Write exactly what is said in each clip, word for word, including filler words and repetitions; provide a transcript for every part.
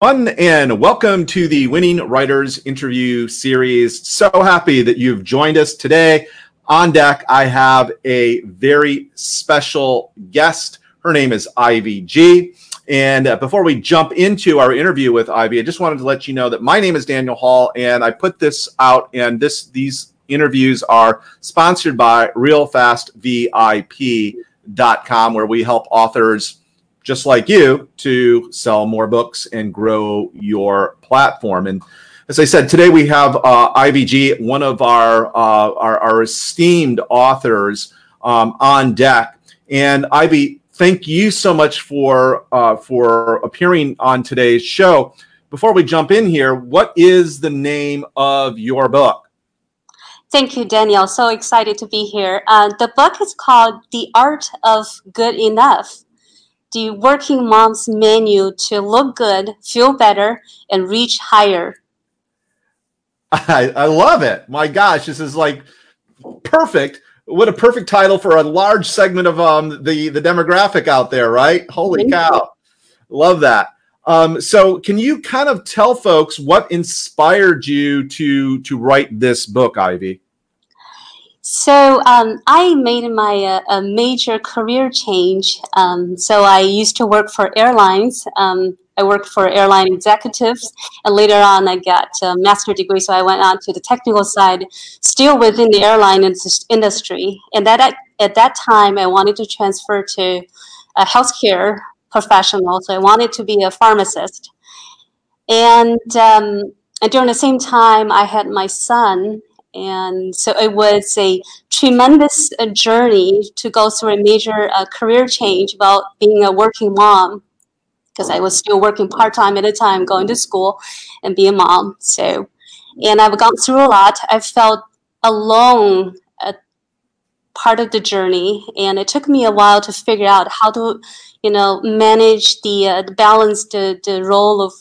One and welcome to the Winning Writers interview series. So happy that you've joined us today. On deck, I have a very special guest. Her name is Ivy Ge. And uh, before we jump into our interview with Ivy, I just wanted to let you know that my name is Daniel Hall, and I put this out. And this these interviews are sponsored by real fast V I P dot com, where we help authors just like you, to sell more books and grow your platform. And as I said, today we have uh, Ivy Ge, one of our, uh, our, our esteemed authors um, on deck. And Ivy, thank you so much for, uh, for appearing on today's show. Before we jump in here, what is the name of your book? Thank you, Daniel. So excited to be here. Uh, the book is called The Art of Good Enough: The Working Mom's Menu to Look Good, Feel Better, and Reach Higher. I, I love it. My gosh, this is like perfect. What a perfect title for a large segment of um the, the demographic out there, right? Holy Thank cow. You. Love that. Um, so can you kind of tell folks what inspired you to, to write this book, Ivy? So um, I made my uh, a major career change. Um, so I used to work for airlines. Um, I worked for airline executives, and later on I got a master's degree. So I went on to the technical side, still within the airline industry. And that at, at that time, I wanted to transfer to a healthcare professional. So I wanted to be a pharmacist. And, um, and during the same time, I had my son. And so it was a tremendous uh, journey to go through a major uh, career change about being a working mom, because I was still working part-time at a time, going to school and being a mom. So, and I've gone through a lot. I felt alone at part of the journey, and it took me a while to figure out how to, you know, manage the, uh, the balance, the, the role of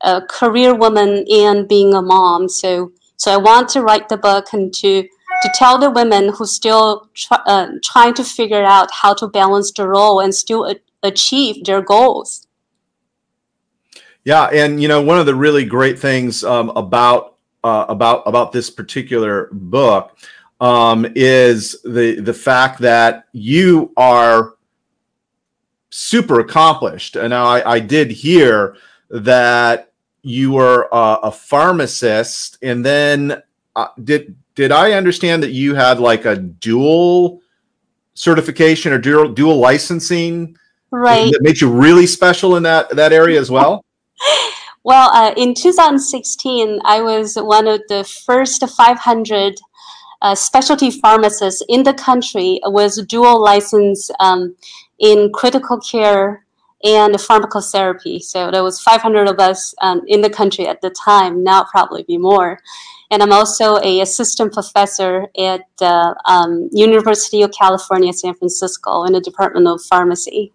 a career woman and being a mom. So. So I want to write the book and to, to tell the women who still try, uh, trying to figure out how to balance the role and still a- achieve their goals. Yeah, and you know, one of the really great things um, about uh, about about this particular book um, is the the fact that you are super accomplished. And I, I did hear that you were uh, a pharmacist, and then uh, did did I understand that you had like a dual certification or dual dual licensing, right? That makes you really special in that that area as well. Well, uh, in two thousand sixteen, I was one of the first five hundred uh, specialty pharmacists in the country with dual license um, in critical care and pharmacotherapy. So there was five hundred of us um, in the country at the time, now probably be more. And I'm also a assistant professor at the uh, um, University of California, San Francisco, in the Department of Pharmacy.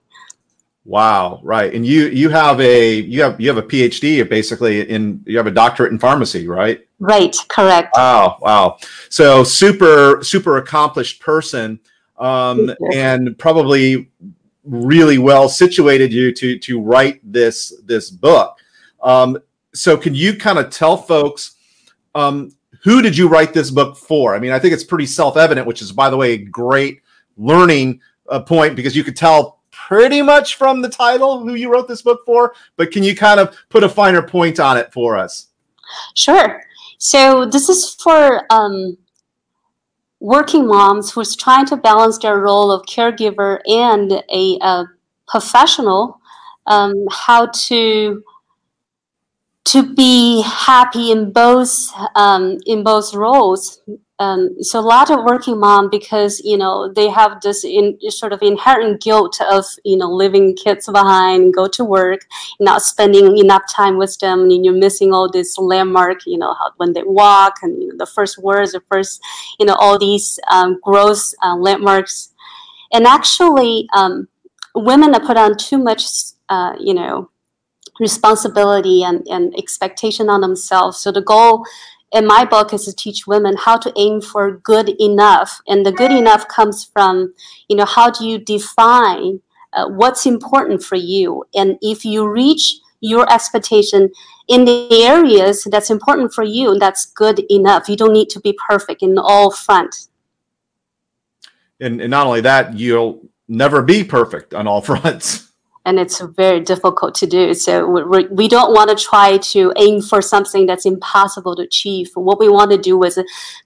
Wow, right. And you you have a you have you have a PhD basically in you have a doctorate in pharmacy, right? Right, correct. Wow, wow. So super super accomplished person, um, and probably really well situated you to to write this this book. Um, so can you kind of tell folks um, who did you write this book for? I mean, I think it's pretty self-evident, which is, by the way, a great learning uh, point, because you could tell pretty much from the title who you wrote this book for. But can you kind of put a finer point on it for us? Sure. So this is for Um working moms who's trying to balance their role of caregiver and a, a professional, um, how to to be happy in both um, in both roles. Um, so a lot of working mom, because you know they have this in, sort of inherent guilt of you know leaving kids behind, go to work, not spending enough time with them, and you're missing all this landmark, you know how, when they walk and you know, the first words, the first you know all these um, gross uh, landmarks. And actually, um, women are put on too much, uh, you know, responsibility and, and expectation on themselves. So the goal in my book is to teach women how to aim for good enough. And the good enough comes from, you know, how do you define uh, what's important for you? And if you reach your expectation in the areas that's important for you, and that's good enough. You don't need to be perfect in all fronts. And, and not only that, you'll never be perfect on all fronts. And it's very difficult to do. So we, we don't want to try to aim for something that's impossible to achieve. What we want to do is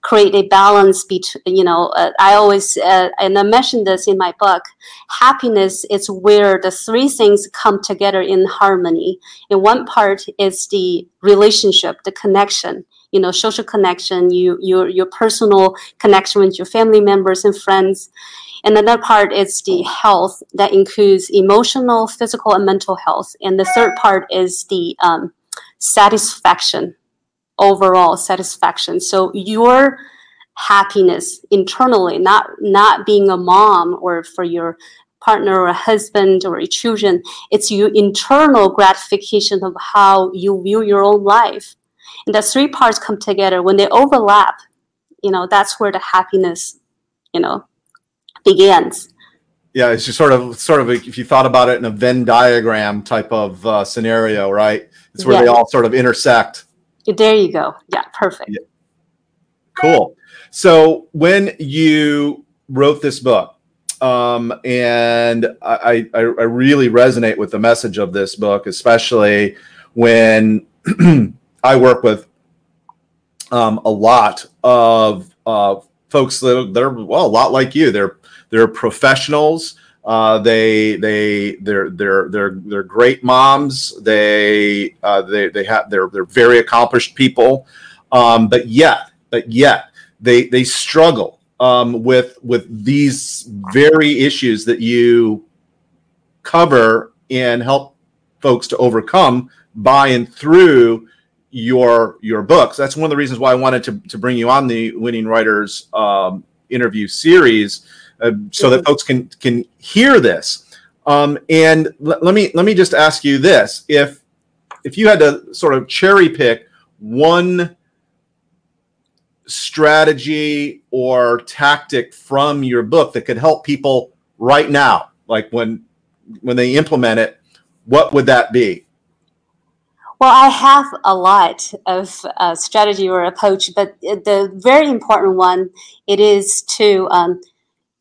create a balance between, you know, uh, I always, uh, and I mentioned this in my book, happiness is where the three things come together in harmony. And one part is the relationship, the connection. You know, social connection, you, your, your personal connection with your family members and friends. And another part is the health that includes emotional, physical, and mental health. And the third part is the um, satisfaction, overall satisfaction. So your happiness internally, not, not being a mom or for your partner or a husband or a children, it's your internal gratification of how you view your own life. And the three parts come together. When they overlap, you know, that's where the happiness, you know, begins. Yeah, it's just sort of, sort of, a, if you thought about it in a Venn diagram type of uh, scenario, right? It's where yeah. they all sort of intersect. There you go. Yeah, perfect. Yeah. Cool. So when you wrote this book, um, and I, I, I really resonate with the message of this book, especially when I work with um, a lot of uh, folks that are, that are well, a lot like you. They're they're professionals. Uh, they they they're they're they're they're great moms. They uh, they they have they're they're very accomplished people. Um, but yet, but yet they they struggle um, with with these very issues that you cover and help folks to overcome by and through your your books. That's one of the reasons why I wanted to, to bring you on the Winning Writers um, interview series, uh, so that folks can can hear this. Um, and l- let me let me just ask you this: if if you had to sort of cherry pick one strategy or tactic from your book that could help people right now, like when when they implement it, what would that be? Well, I have a lot of uh, strategy or approach, but the very important one, it is to um,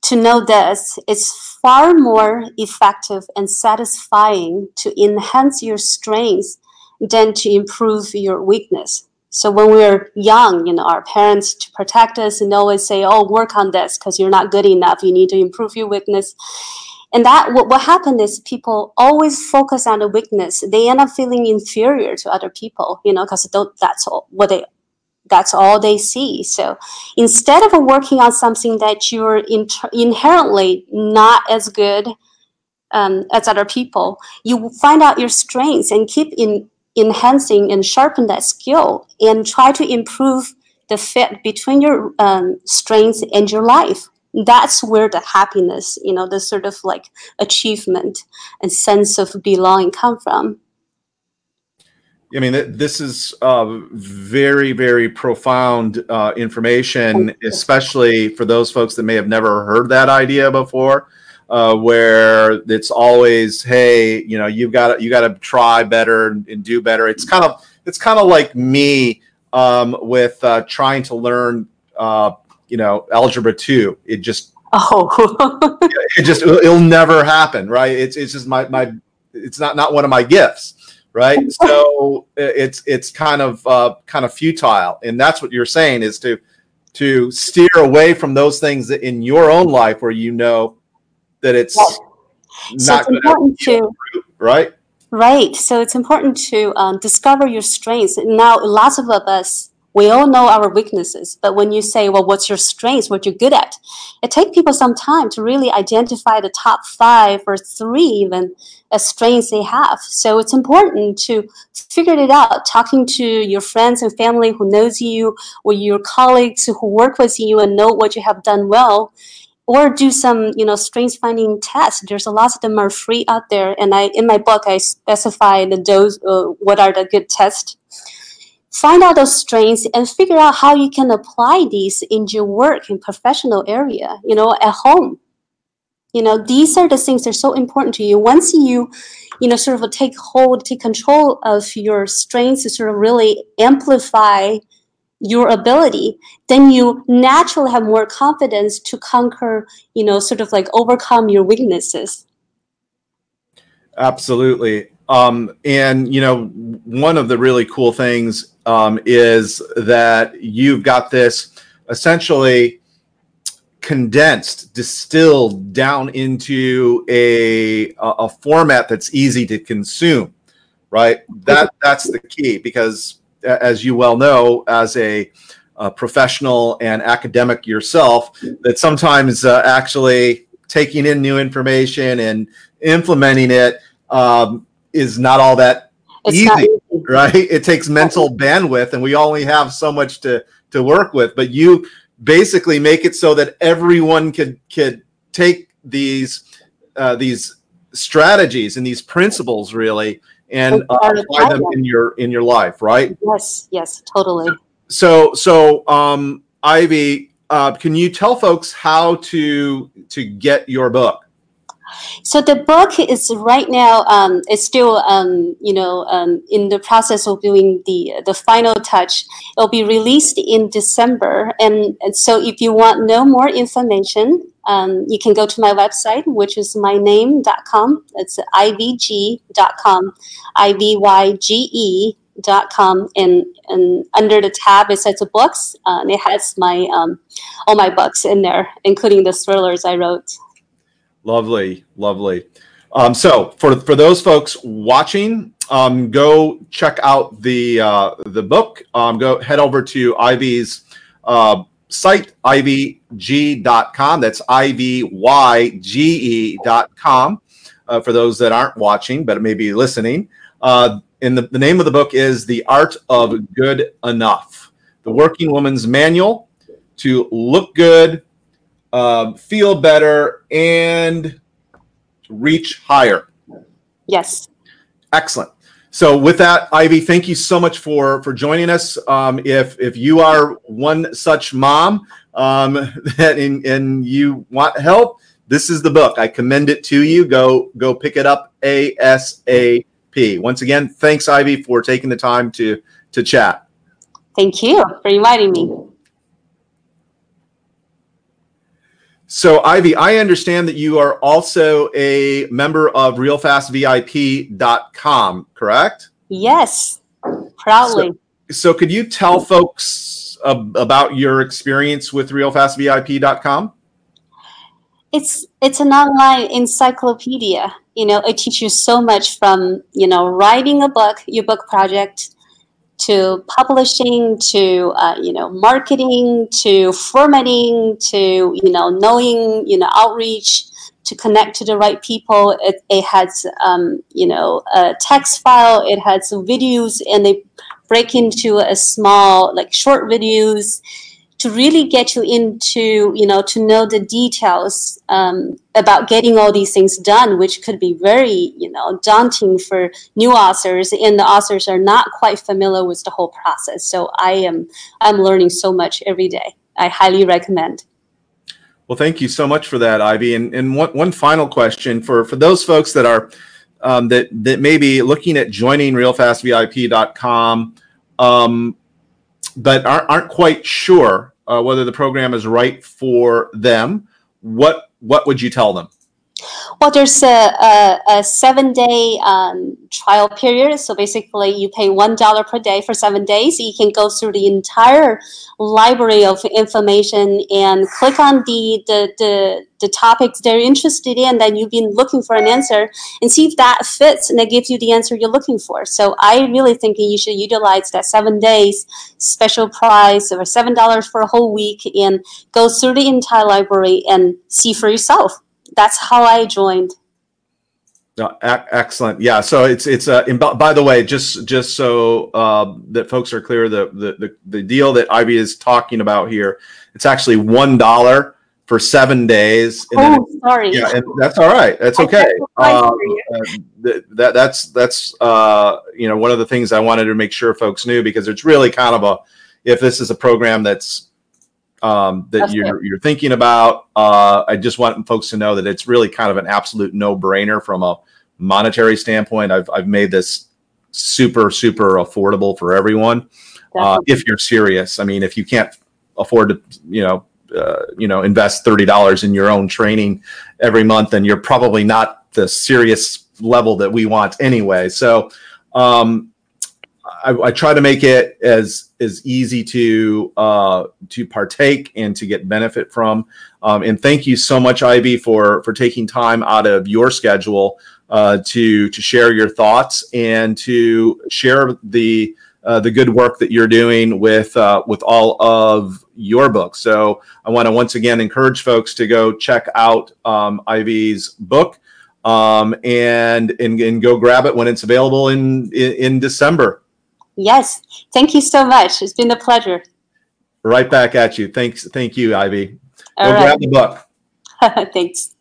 to know this. It's far more effective and satisfying to enhance your strengths than to improve your weakness. So when we're young, you know, our parents to protect us and always say, oh, work on this because you're not good enough. You need to improve your weakness. And that what, what happened is people always focus on the weakness. They end up feeling inferior to other people, you know, because that's all what they that's all they see. So instead of working on something that you're in, inherently not as good um, as other people, you find out your strengths and keep in, enhancing and sharpen that skill and try to improve the fit between your um, strengths and your life. That's where the happiness, you know, the sort of like achievement and sense of belonging come from. I mean, this is uh, very, very profound uh, information, especially for those folks that may have never heard that idea before, uh, where it's always, hey, you know, you've got you got to try better and do better. It's kind of it's kind of like me um, with uh, trying to learn uh you know, algebra two, it just, oh, it just, it'll never happen. Right. It's, it's just my, my, it's not, not one of my gifts. Right. So it's, it's kind of, uh, kind of futile. And that's what you're saying is to, to steer away from those things that in your own life where you know that it's yes. not so it's important to, right. Right. So it's important to um, discover your strengths. Now, lots of us, we all know our weaknesses, but when you say, well, what's your strengths, what you're good at, it takes people some time to really identify the top five or three even as strengths they have. So it's important to figure it out, talking to your friends and family who knows you or your colleagues who work with you and know what you have done well, or do some, you know, strengths finding tests. There's a lot of them are free out there. And I, in my book, I specify the those, uh, what are the good tests. Find out those strengths and figure out how you can apply these in your work and professional area, you know, at home. You know, these are the things that are so important to you. Once you, you know, sort of take hold, take control of your strengths to sort of really amplify your ability, then you naturally have more confidence to conquer, you know, sort of like overcome your weaknesses. Absolutely. Um, and, you know, one of the really cool things um, is that you've got this essentially condensed, distilled down into a, a format that's easy to consume, right? That, that's the key, because as you well know, as a, a professional and academic yourself, that sometimes uh, actually taking in new information and implementing it um, is not all that easy, not easy, right? It takes mental bandwidth, and we only have so much to, to work with, but you basically make it so that everyone could, could take these, uh, these strategies and these principles really and uh, apply them in your, in your life, right? Yes, yes, totally. So, so um, Ivy, uh, can you tell folks how to, to get your book? So the book is right now, um, it's still, um, you know, um, in the process of doing the the final touch. It'll be released in December. And, and so if you want no more information, um, you can go to my website, which is my name dot com. It's ivy ge dot com, I V Y G E dot com. And, and under the tab, it says books. Uh, and it has my um, all my books in there, including the thrillers I wrote. Lovely, lovely. Um, so for, for those folks watching, um, go check out the, uh, the book. Um, go head over to Ivy's uh, site, ivy ge dot com. That's I V Y G E dot com uh, for those that aren't watching but maybe listening. Uh, and the, the name of the book is The Art of Good Enough, The Working Woman's Manual to Look Good, Um, feel better, and reach higher. Yes. Excellent. So with that, Ivy, thank you so much for, for joining us. Um, if, if you are one such mom um, that in, and you want help, this is the book. I commend it to you. Go, go pick it up A S A P. Once again, thanks, Ivy, for taking the time to, to chat. Thank you for inviting me. So, Ivy, I understand that you are also a member of real fast V I P dot com, correct? Yes, proudly. So, so could you tell folks uh, about your experience with real fast V I P dot com? It's it's an online encyclopedia. You know, it teaches you so much from, you know, writing a book, your book project, to publishing, to uh, you know, marketing, to formatting, to, you know, knowing, you know, outreach, to connect to the right people. It, it has um, you know, a text file. It has videos, and they break into a small, like, short videos to really get you into, you know, to know the details um, about getting all these things done, which could be very, you know, daunting for new authors, and the authors are not quite familiar with the whole process. So I am, I'm learning so much every day. I highly recommend. Well, thank you so much for that, Ivy. And, and one, one final question for, for those folks that are, um, that, that may be looking at joining real fast V I P dot com, um, but aren't, aren't quite sure Uh, whether the program is right for them, what what would you tell them? Well, there's a, a, a seven-day um, trial period. So basically, you pay one dollar per day for seven days. You can go through the entire library of information and click on the, the, the, the topics they're interested in that you've been looking for an answer, and see if that fits, and that gives you the answer you're looking for. So I really think you should utilize that seven days special price or seven dollars for a whole week and go through the entire library and see for yourself. That's how I joined. Uh, excellent. Yeah. So it's, it's uh, by the way, just, just so uh, that folks are clear, the, the, the deal that Ivy is talking about here, it's actually one dollar for seven days. And oh, then it, sorry. Yeah, and that's all right. That's okay. Uh, that, that's, that's, uh, you know, one of the things I wanted to make sure folks knew, because it's really kind of a, if this is a program that's um, that That's you're, you're thinking about. Uh, I just want folks to know that it's really kind of an absolute no-brainer from a monetary standpoint. I've, I've made this super, super affordable for everyone. Uh, if you're serious. I mean, if you can't afford to, you know, uh, you know, invest thirty dollars in your own training every month, then you're probably not the serious level that we want anyway. So, um, I, I try to make it as as easy to uh, to partake and to get benefit from. Um, and thank you so much, Ivy, for for taking time out of your schedule uh, to to share your thoughts and to share the uh, the good work that you're doing with uh, with all of your books. So I want to once again encourage folks to go check out um, Ivy's book. Um, and, and and go grab it when it's available in, in, in December. Yes. Thank you so much. It's been a pleasure. Right back at you. Thanks. Thank you, Ivy. All right. Go grab the book. Thanks.